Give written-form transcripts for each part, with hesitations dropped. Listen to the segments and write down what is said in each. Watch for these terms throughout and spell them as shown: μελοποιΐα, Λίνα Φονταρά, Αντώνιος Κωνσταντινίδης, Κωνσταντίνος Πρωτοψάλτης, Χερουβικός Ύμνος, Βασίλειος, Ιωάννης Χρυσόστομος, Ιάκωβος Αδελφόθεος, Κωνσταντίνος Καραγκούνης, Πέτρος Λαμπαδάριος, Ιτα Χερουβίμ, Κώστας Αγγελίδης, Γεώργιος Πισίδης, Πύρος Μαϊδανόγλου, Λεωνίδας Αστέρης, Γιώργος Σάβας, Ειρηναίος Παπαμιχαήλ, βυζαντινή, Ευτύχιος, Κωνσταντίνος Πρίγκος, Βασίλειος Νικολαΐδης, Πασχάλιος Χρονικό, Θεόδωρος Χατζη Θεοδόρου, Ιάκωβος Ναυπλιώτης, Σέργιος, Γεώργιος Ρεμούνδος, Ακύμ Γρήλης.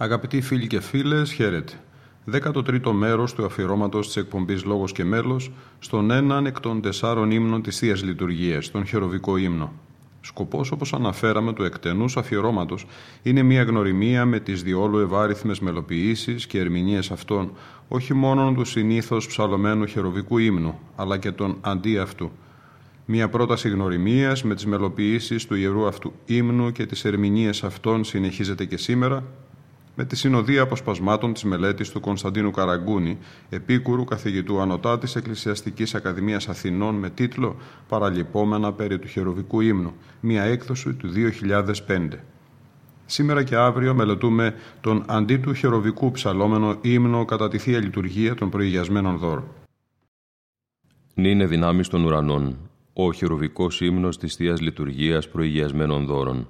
Αγαπητοί φίλοι και φίλες, χαίρετε. 13ο μέρος του αφιερώματος της εκπομπής Λόγος και Μέλος στον έναν εκ των 4 ύμνων της Θείας Λειτουργίας, τον Χερουβικό Ύμνο. Σκοπός, όπως αναφέραμε, του εκτενούς αφιερώματος είναι μια γνωριμία με τις διόλου ευάριθμες μελοποιήσεις και ερμηνείες αυτών, όχι μόνο του συνήθως ψαλωμένου χερουβικού ύμνου, αλλά και των αντί αυτού. Μια πρόταση γνωριμίας με τις μελοποιήσεις του ιερού αυτού ύμνου και τις ερμηνείες αυτών συνεχίζεται και σήμερα, με τη συνοδεία αποσπασμάτων της μελέτης του Κωνσταντίνου Καραγκούνη, επίκουρου καθηγητού ανωτά της Εκκλησιαστικής Ακαδημίας Αθηνών, με τίτλο «Παραλυπόμενα περί του χερουβικού ύμνου», μια έκδοση του 2005. Σήμερα και αύριο μελετούμε τον αντί του χερουβικού ψαλόμενο ύμνο κατά τη Θεία Λειτουργία των Προηγιασμένων Δώρων. Νύνε δυνάμεις των ουρανών, ο χερουβικός ύμνος της Θείας Λειτουργίας Προηγιασμένων Δώρων.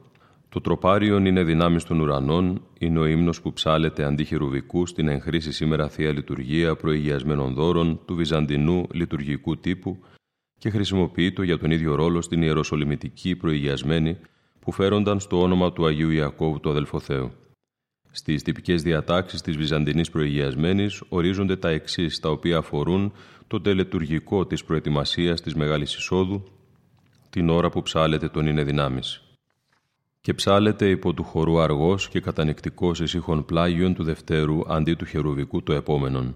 Το τροπάριον είναι δυνάμεις των ουρανών, είναι ο ύμνος που ψάλλεται αντί χερουβικού στην εγχρήση σήμερα Θεία Λειτουργία Προηγιασμένων Δώρων του βυζαντινού λειτουργικού τύπου και χρησιμοποιείται για τον ίδιο ρόλο στην ιεροσολυμητική προηγιασμένη που φέρονταν στο όνομα του Αγίου Ιακώβου του Αδελφοθέου. Στις τυπικές διατάξεις της βυζαντινής προηγιασμένης ορίζονται τα εξής, τα οποία αφορούν το τελετουργικό της προετοιμασίας της Μεγάλης Εισόδου, την ώρα που ψάλλεται τον είναι δυνάμεις. Και ψάλλεται υπό του χορού αργός και κατανυκτικός ησύχων πλάγιον του δευτέρου αντί του χερουβικού το επόμενον.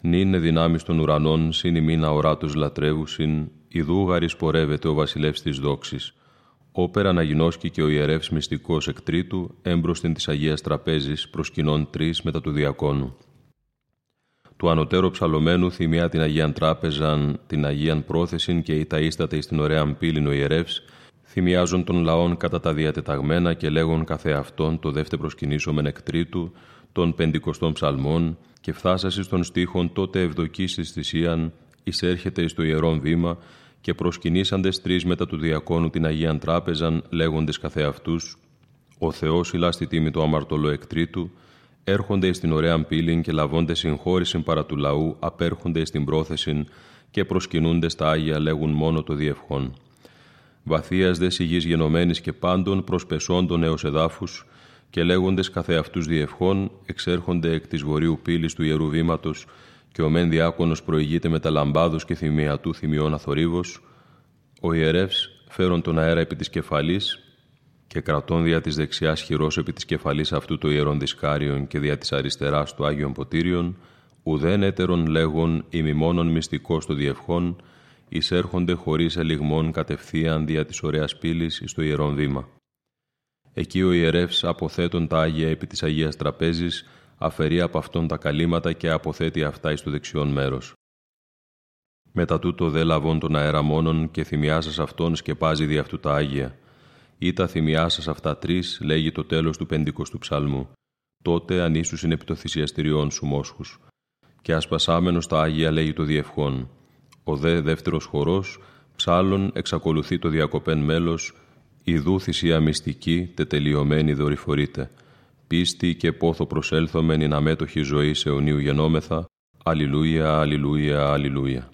Νύνε δυνάμεις των ουρανών, συν ημίνα ορά τους λατρεύουσιν, ιδού γαρισπορεύεται ο βασιλεύς της δόξης. Όπερα αναγινώσκει και ο ιερεύς μυστικός εκ τρίτου, έμπροσθεν της Αγίας Τραπέζης, προσκυνών 3 μετά του διακόνου. Του ανωτέρω ψαλωμένου θυμιά την Αγίαν Τράπεζαν, την Αγίαν Πρόθεσιν και η ταΐσταται εις την ωραίαν πύλην ο ιερεύς, θυμιάζον των λαών κατά τα διατεταγμένα και λέγον καθεαυτόν το δεύτερο προσκυνήσομεν εκ τρίτου των 50 ψαλμών και φθάσασι των στίχων τότε ευδοκίσεις θυσίαν εισέρχεται εις το ιερόν βήμα και προσκυνήσαντες τρεις μετά του διακόνου την Αγίαν Τράπεζαν, λέγοντες καθεαυτούς: «Ο Θεός ηλά στη τίμη το αμαρτωλό εκτρίτου», έρχονται εις την ωραίαν πύλην και λαβώντες συγχώρησιν παρά του λαού, απέρχονται εις την πρόθεσιν και προσκυνούντες τα Άγια, λέγουν μόνο το διευχόν. Βαθίας δε η γης γενωμένης και πάντων προσπεσόντων έως εδάφους, και λέγοντες καθεαυτούς διευχών, εξέρχονται εκ της βορείου πύλης του Ιερού Βήματος, και ο μεν διάκονος προηγείται με τα λαμπάδος και θυμία του θυμιώνα θορύβος. Ο ιερεύς φέρον τον αέρα επί της κεφαλής, και κρατών δια της δεξιάς χειρός επί της κεφαλής αυτού το ιερών δισκάριον και δια της αριστεράς του Άγιον Ποτήριον, ουδέν έτερον λέγον ημιμόνον μυστικός το διευχών, εισέρχονται χωρίς ελιγμών κατευθείαν δια της ωραίας πύλης εις το ιερόν βήμα. Εκεί ο ιερεύς αποθέτων τα Άγια επί της Αγίας Τραπέζης, αφαιρεί από αυτόν τα καλύματα και αποθέτει αυτά εις το δεξιόν μέρος. Μετά τούτο δε λαβών των αέρα μόνον και θυμιάσας αυτόν σκεπάζει δι' αυτού τα Άγια. Ή τα θυμιάσας αυτά τρεις, λέγει το τέλος του 50ου ψαλμού. Τότε αν ήσουσιν επί το θυσιαστηριόν σου μόσχους. Και ασπασάμενος τα Άγια, λέγει το διευχόν. Ο δε δεύτερος χορός, ψάλλον, εξακολουθεί το διακοπέν μέλος. Ιδού θυσία μυστική, τετελειωμένη δορυφορείται. Πίστη και πόθο προσέλθομεν ειν αμέτωχη ζωή σε αιωνίου γενόμεθα. Αλληλούια, αλληλούια, αλληλούια.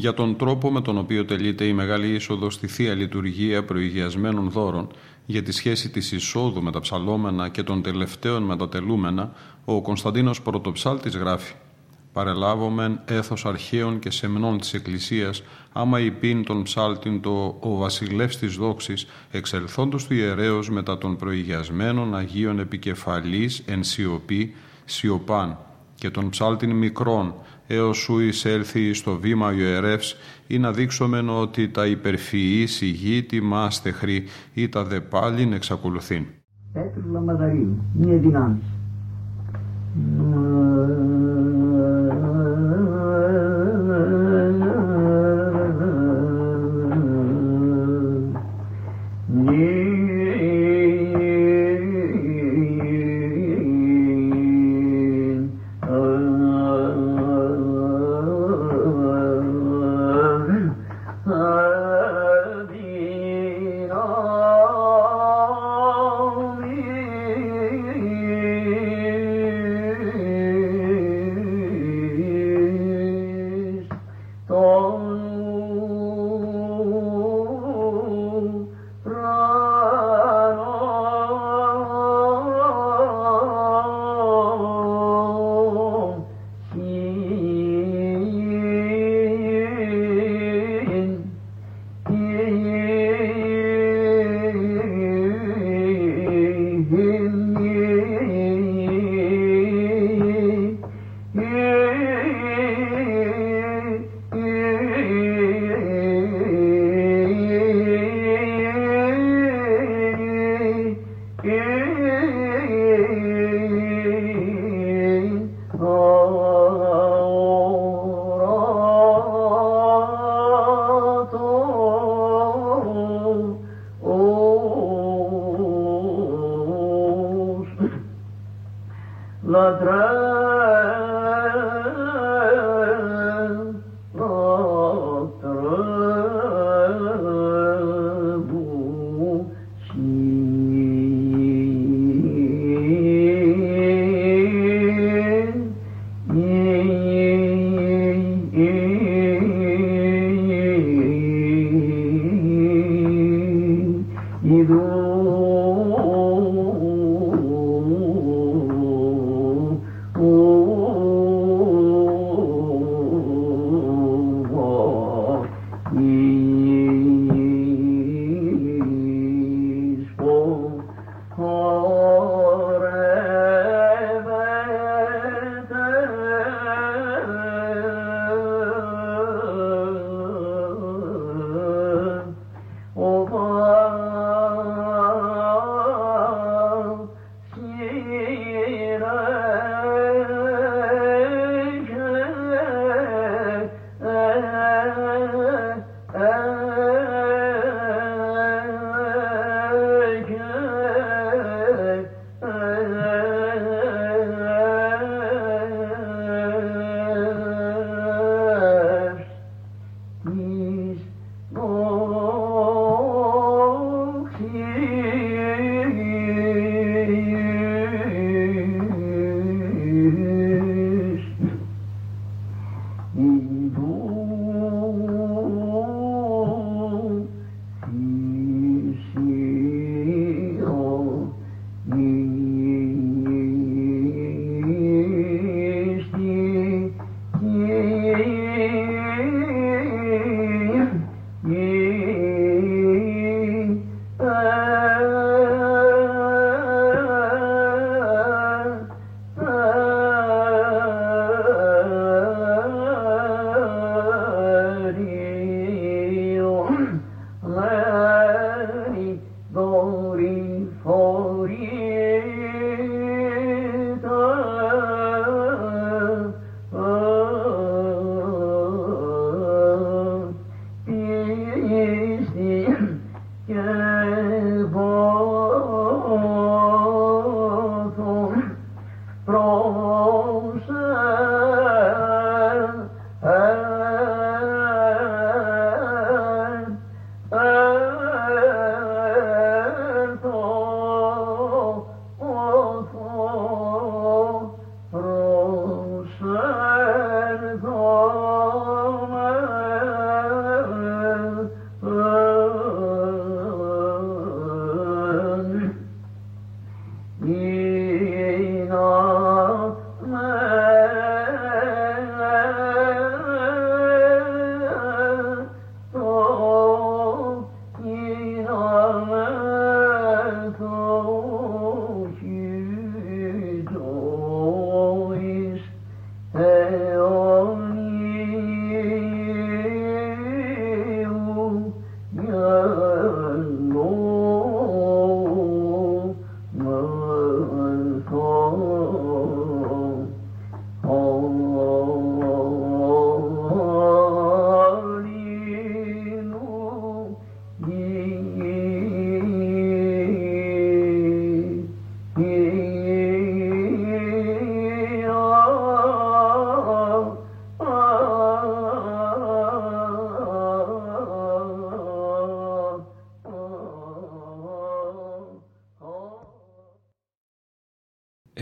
για τον τρόπο με τον οποίο τελείται η μεγάλη είσοδο στη Θεία Λειτουργία προηγιασμένων δώρων, για τη σχέση της εισόδου με τα ψαλόμενα και των τελευταίων με τα τελούμενα, ο Κωνσταντίνος Πρωτοψάλτης γράφει «Παρελάβομεν έθος αρχαίων και σεμνών της Εκκλησίας, άμα υπήν τον ψάλτην το «Ο βασιλεύς της δόξης», εξελθόντος του ιερέως μετά των προηγιασμένων Αγίων Επικεφαλής εν σιωπή, σιωπάν, και τον ψάλτην μικρών, έως σου εισέλθει εις το βήμα ο ιερεύς, ή να δείξομενο ότι τα υπερφυείς η γη τιμάστεχρη, ή τα δε πάλιν εξακολουθήν. Πέτρου Λαμπαδαρίου, μία δυνάμεις.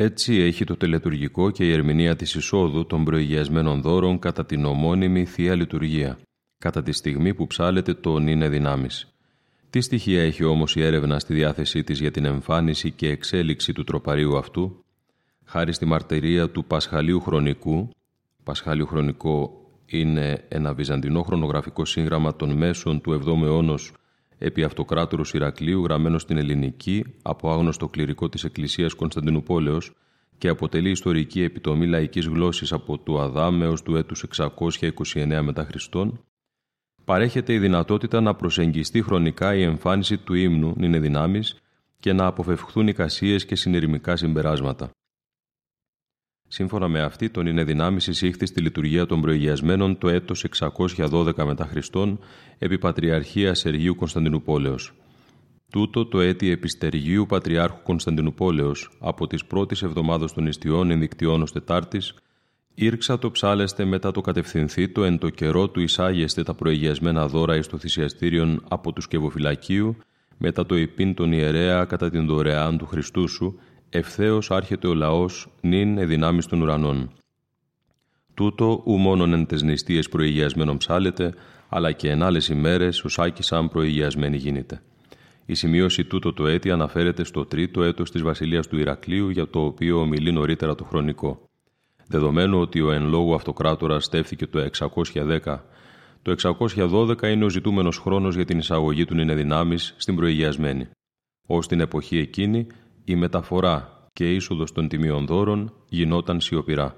Έτσι έχει το τελετουργικό και η ερμηνεία της εισόδου των προηγιασμένων δώρων κατά την ομώνυμη Θεία Λειτουργία, κατά τη στιγμή που ψάλλεται το «Νίνε δυνάμεις». Τι στοιχεία έχει όμως η έρευνα στη διάθεσή της για την εμφάνιση και εξέλιξη του τροπαρίου αυτού? Χάρη στη μαρτυρία του Πασχαλίου Χρονικού, Πασχάλιο Χρονικό είναι ένα βυζαντινό χρονογραφικό σύγγραμμα των μέσων του 7ου αιώνος επί Αυτοκράτορους Ηρακλείου, γραμμένο στην ελληνική από άγνωστο κληρικό της Εκκλησίας Κωνσταντινουπόλεως και αποτελεί ιστορική επιτομή λαϊκής γλώσσης από του Αδάμ έως του έτους 629 μετά Χριστόν, παρέχεται η δυνατότητα να προσεγγιστεί χρονικά η εμφάνιση του ύμνου «Νίνε δυνάμεις» και να αποφευχθούν εικασίες και συνειρημικά συμπεράσματα. Σύμφωνα με αυτή, το «Νίνε δυνάμεις» εισήχθη στη λειτουργία των προηγιασμένων το έτος 612 μετά Χριστόν επί Πατριαρχία Σεργίου Κωνσταντινουπόλεως. Τούτο το έτη επιστεργίου Πατριάρχου Κωνσταντινουπόλεως από τις πρώτης εβδομάδος των Ιστιών ενδεικτιών ως Τετάρτης, ήρξα το ψάλεστε μετά το κατευθυνθεί το εν το καιρό του εισάγεστε τα προηγιασμένα δώρα εις το θυσιαστήριον από του σκευοφυλακίου μετά το υπήν τον ιερέα κατά την δωρεάν του Χριστού σου, ευθέως άρχεται ο λαός νυν εδυνάμεις των ουρανών. Τούτο ου μόνον εν τες νηστείες προηγιασμένων ψάλεται, αλλά και εν άλλες ημέρες ως άκησαν προηγιασμένη γίνεται. Η σημείωση τούτο το έτη αναφέρεται στο τρίτο έτος της βασιλείας του Ηρακλείου, για το οποίο ομιλεί νωρίτερα το χρονικό. Δεδομένου ότι ο εν λόγω αυτοκράτορας στέφθηκε το 610, το 612 είναι ο ζητούμενος χρόνος για την εισαγωγή του νυν εδυνάμεις στην προηγιασμένη. Ως την εποχή εκείνη, η μεταφορά και είσοδος των τιμίων δώρων γινόταν σιωπηρά.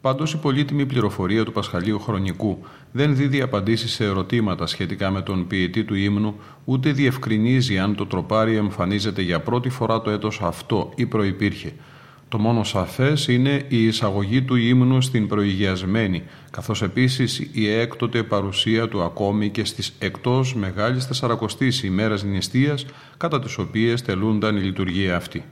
Πάντως, η πολύτιμη πληροφορία του Πασχαλίου Χρονικού δεν δίδει απαντήσεις σε ερωτήματα σχετικά με τον ποιητή του ύμνου, ούτε διευκρινίζει αν το τροπάρι εμφανίζεται για πρώτη φορά το έτος αυτό ή προϋπήρχε. Το μόνο σαφές είναι η εισαγωγή του ύμνου στην προηγιασμένη, καθώς επίσης η έκτοτε παρουσία του ακόμη και στις εκτός Μεγάλης Τεσσαρακοστής ημέρας νηστείας, κατά τις οποίες τελούνταν η λειτουργία αυτή.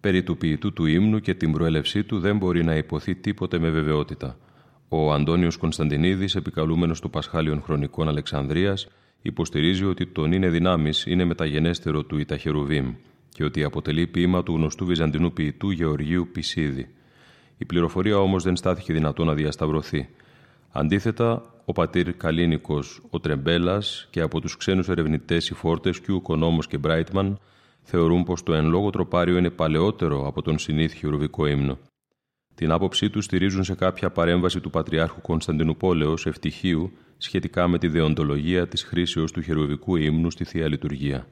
Περί του ποιητού του ύμνου και την προέλευσή του δεν μπορεί να υποθεί τίποτε με βεβαιότητα. Ο Αντώνιος Κωνσταντινίδης, επικαλούμενος του Πασχάλιον Χρονικών Αλεξανδρίας, υποστηρίζει ότι το «είναι δυνάμεις» είναι μεταγενέστερο του Ιταχερουβίμ και ότι αποτελεί ποίημα του γνωστού βυζαντινού ποιητού Γεωργίου Πισίδη. Η πληροφορία όμως δεν στάθηκε δυνατό να διασταυρωθεί. Αντίθετα, ο πατήρ Καλίνικος, ο Τρεμπέλας και από τους ξένους ερευνητές οι Φόρτεσκιου, Κονόμος και Μπράιτμαν θεωρούν πως το εν λόγω τροπάριο είναι παλαιότερο από τον συνήθι χερουβικό ύμνο. Την άποψή του στηρίζουν σε κάποια παρέμβαση του Πατριάρχου Κωνσταντινουπόλεως Ευτυχίου σχετικά με τη δεοντολογία της χρήσεως του χερουβικού ύμνου στη Θεία Λειτουργία.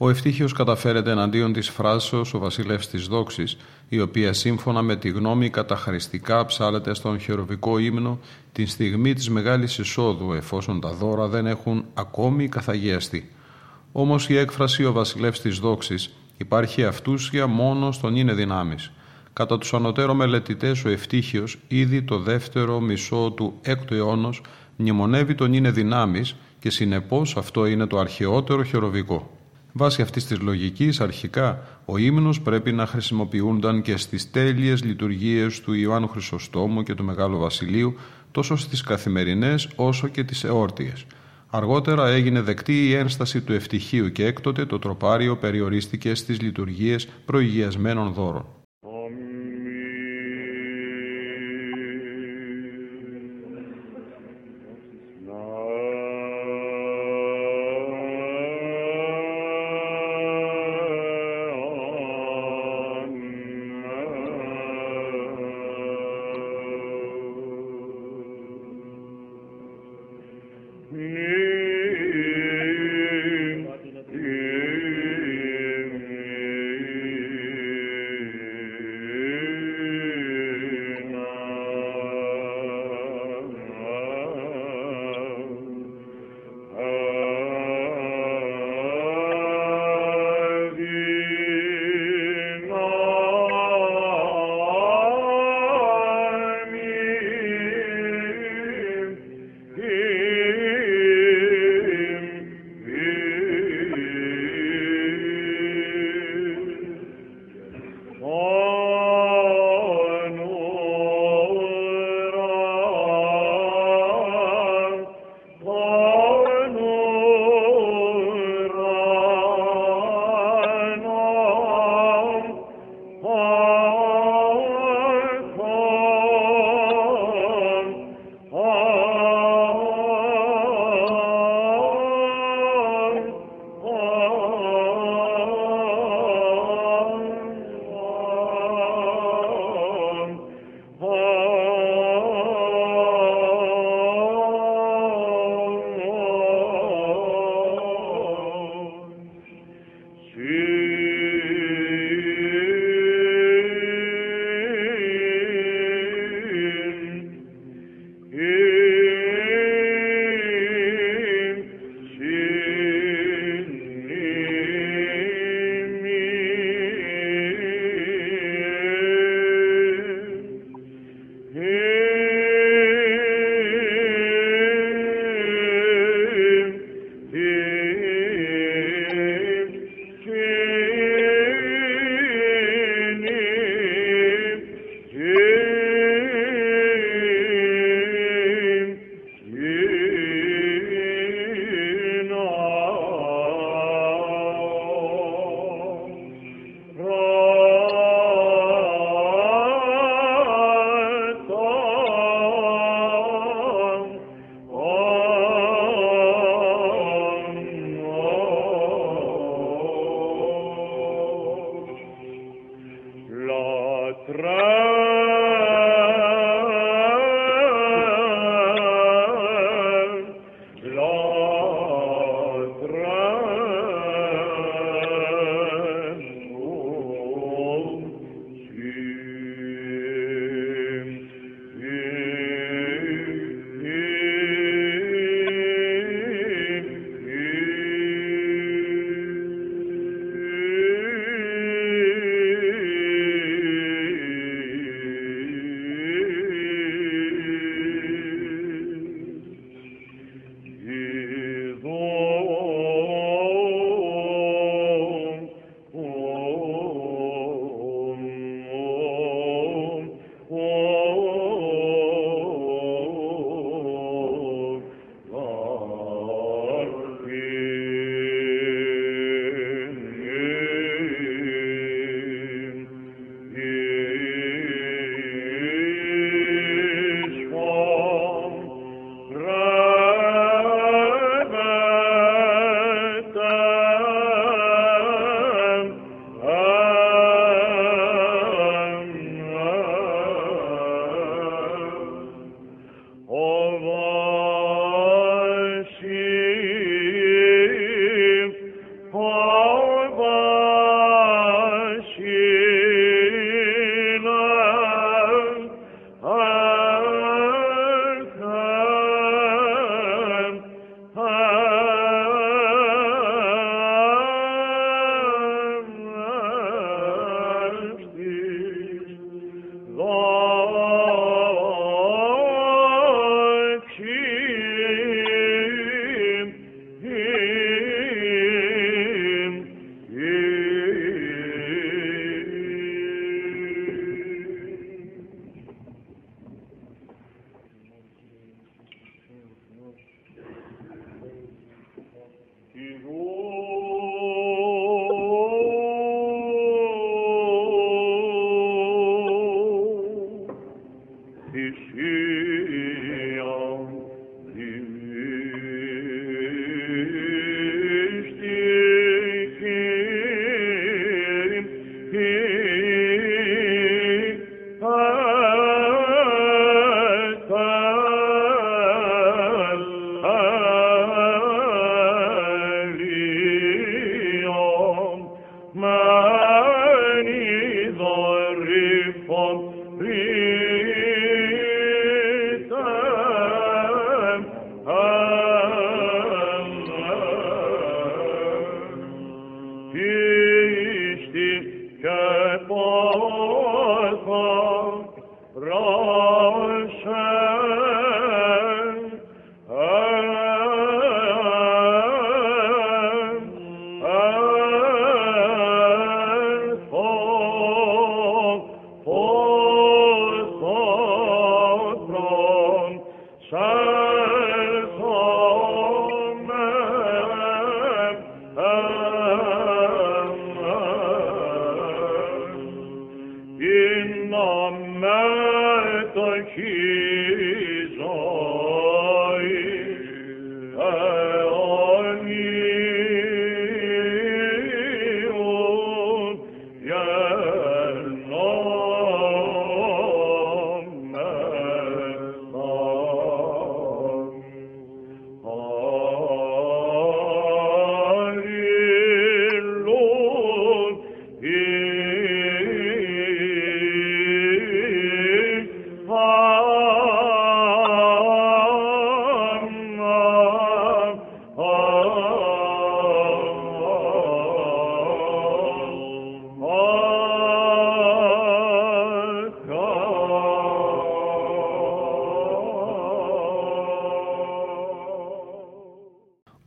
ο Ευτύχιος καταφέρεται εναντίον της φράσεως «Ο βασιλεύς της δόξης», η οποία σύμφωνα με τη γνώμη καταχρηστικά ψάλλεται στον χερουβικό ύμνο την στιγμή της μεγάλης εισόδου, εφόσον τα δώρα δεν έχουν ακόμη καθαγιαστεί. Όμως η έκφραση «Ο βασιλεύς της δόξης» υπάρχει αυτούσια μόνο στον «Είναι δυνάμεις». Κατά τους ανωτέρω μελετητές, ο Ευτύχιος ήδη το δεύτερο μισό του 6ου αιώνος μνημονεύει τον «Είναι δυνάμεις» και συνεπώς αυτό είναι το αρχαιότερο χερουβικό. Βάσει αυτής της λογικής, αρχικά, ο ύμνος πρέπει να χρησιμοποιούνταν και στις τέλειες λειτουργίες του Ιωάννου Χρυσοστόμου και του Μεγάλου Βασιλείου, τόσο στις καθημερινές όσο και τις εόρτιες. Αργότερα έγινε δεκτή η ένσταση του Ευτυχίου και έκτοτε το τροπάριο περιορίστηκε στις λειτουργίες προηγιασμένων δώρων.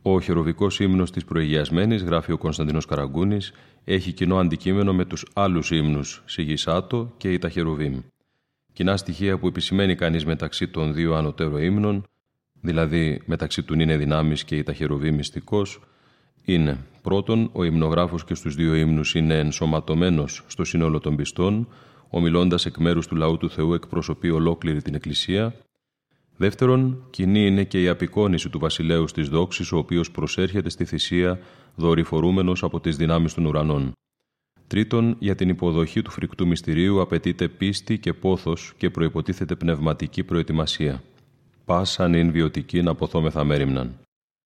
Ο χερουβικός ύμνος της προηγιασμένης, γράφει ο Κωνσταντίνος Καραγκούνης, έχει κοινό αντικείμενο με τους άλλους ύμνους, Σιγισάτο και Ιτα Χερουβίμ. Κοινά στοιχεία που επισημαίνει κανείς μεταξύ των δύο ανωτέρω ύμνων, δηλαδή μεταξύ του Νίνε Δυνάμεις και Ιτα Χερουβίμ Μυστικός, είναι πρώτον, ο υμνογράφος και στους δύο ύμνους είναι ενσωματωμένος στο σύνολο των πιστών, ομιλώντας εκ μέρους του λαού του Θεού εκπροσωπεί ολόκληρη την Εκκλησία. Δεύτερον, κοινή είναι και η απεικόνιση του βασιλέου στις δόξεις, ο οποίος προσέρχεται στη θυσία δορυφορούμενος από τις δυνάμεις των ουρανών. Τρίτον, για την υποδοχή του φρικτού μυστηρίου απαιτείται πίστη και πόθος και προϋποτίθεται πνευματική προετοιμασία. Πάσαν ειν βιωτικήν αποθόμεθα μέριμναν.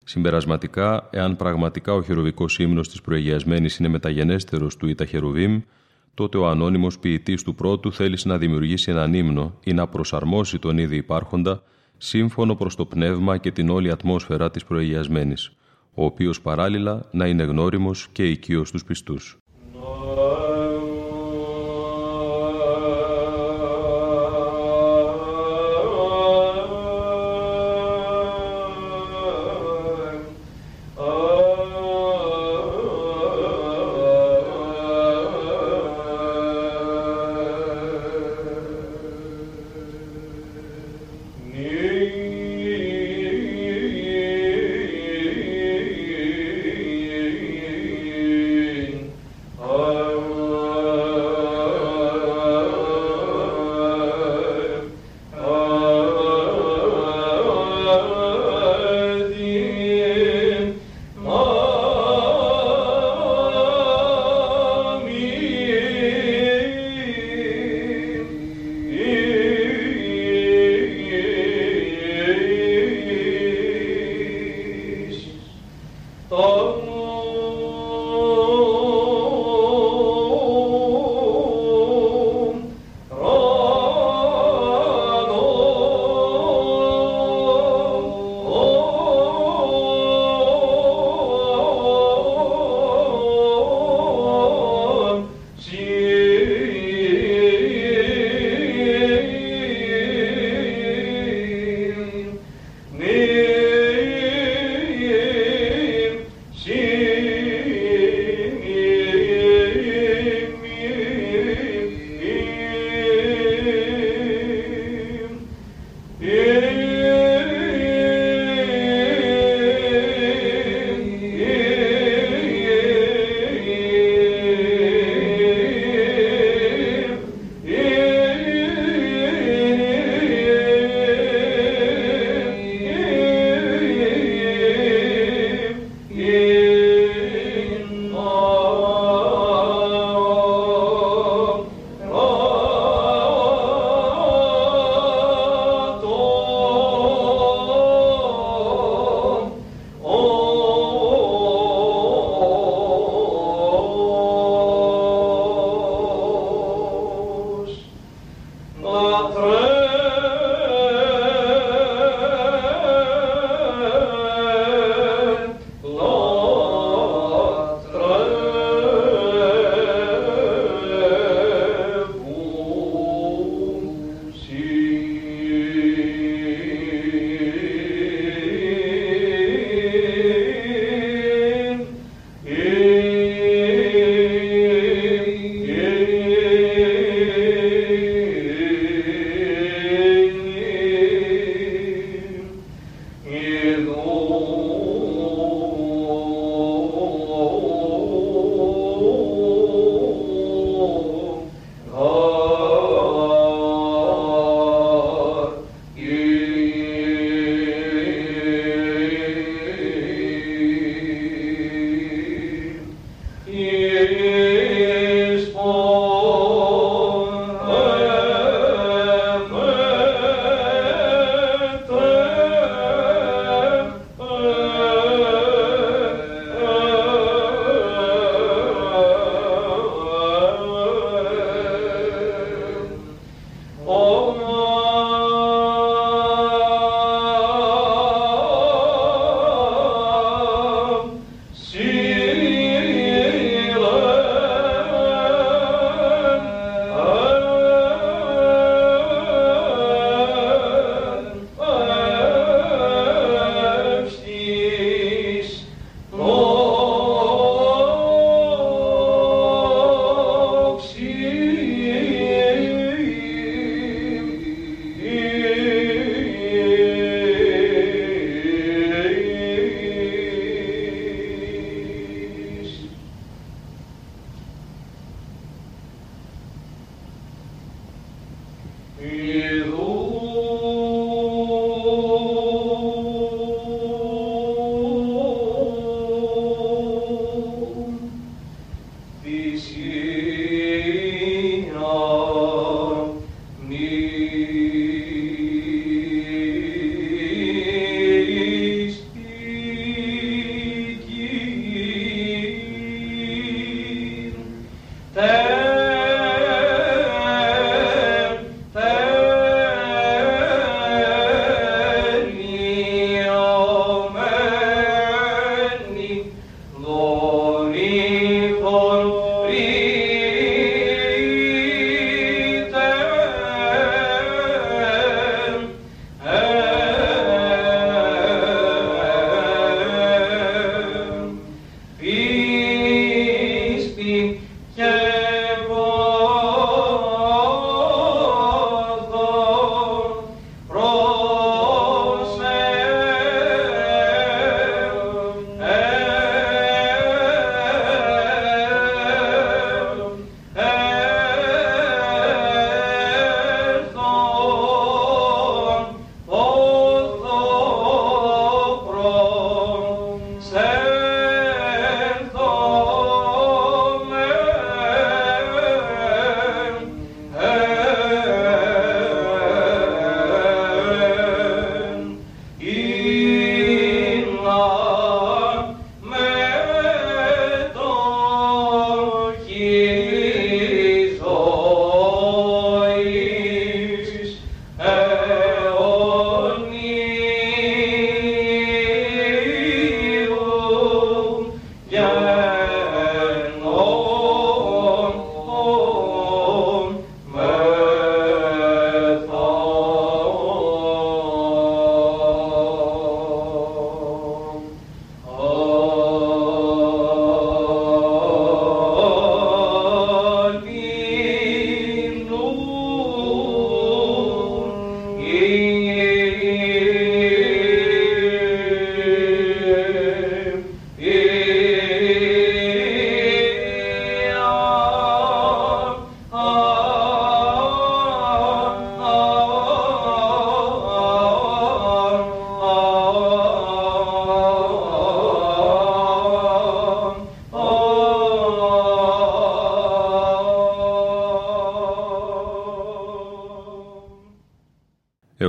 Συμπερασματικά, εάν πραγματικά ο χερουβικός ύμνος της προηγιασμένης είναι μεταγενέστερος του Ιτα Χερουβίμ, τότε ο ανώνυμος ποιητής του πρώτου θέλησε να δημιουργήσει έναν ύμνο ή να προσαρμόσει τον ήδη υπάρχοντα, σύμφωνο προς το πνεύμα και την όλη ατμόσφαιρα της προηγιασμένης, ο οποίος παράλληλα να είναι γνώριμος και οικείος στους πιστούς. Yeah.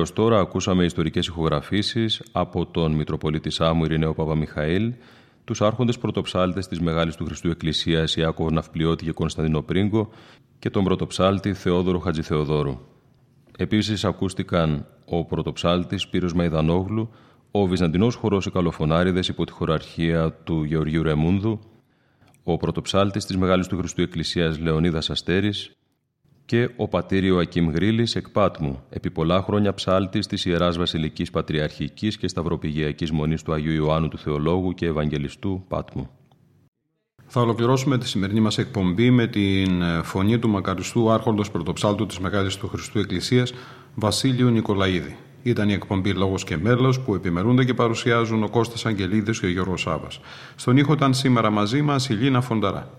Έως τώρα ακούσαμε ιστορικές ηχογραφήσεις από τον Μητροπολίτη Σάμου Ειρηναίου Παπαμιχαήλ, τους άρχοντες πρωτοψάλτες της Μεγάλης του Χριστού Εκκλησίας Ιάκωβο Ναυπλιώτη και Κωνσταντίνο Πρίγκο και τον πρωτοψάλτη Θεόδωρο Χατζη Θεοδόρου. Επίσης ακούστηκαν ο πρωτοψάλτης Πύρος Μαϊδανόγλου, ο βυζαντινός χορός οι Καλοφωνάριδες υπό τη χοραρχία του Γεωργίου Ρεμούνδου, ο πρωτοψάλτης της Μεγάλης του Χριστού Εκκλησίας Λεωνίδας Αστέρης και ο πατήριος Ακύμ Γρήλης εκ Πάτμου, επί πολλά χρόνια ψάλτης της Ιεράς Βασιλικής Πατριαρχικής και Σταυροπηγιακής Μονής του Αγίου Ιωάννου του Θεολόγου και Ευαγγελιστού Πάτμου. Θα ολοκληρώσουμε τη σημερινή μας εκπομπή με την φωνή του μακαριστού άρχοντος πρωτοψάλτου της Μεγάλης του Χριστού Εκκλησίας Βασίλειου Νικολαΐδη. Ήταν η εκπομπή «Λόγος και μέλος» που επιμερούνται και παρουσιάζουν ο Κώστας Αγγελίδης και ο Γιώργος Σάβας. Στον ήχο ήταν σήμερα μαζί μας η Λίνα Φονταρά.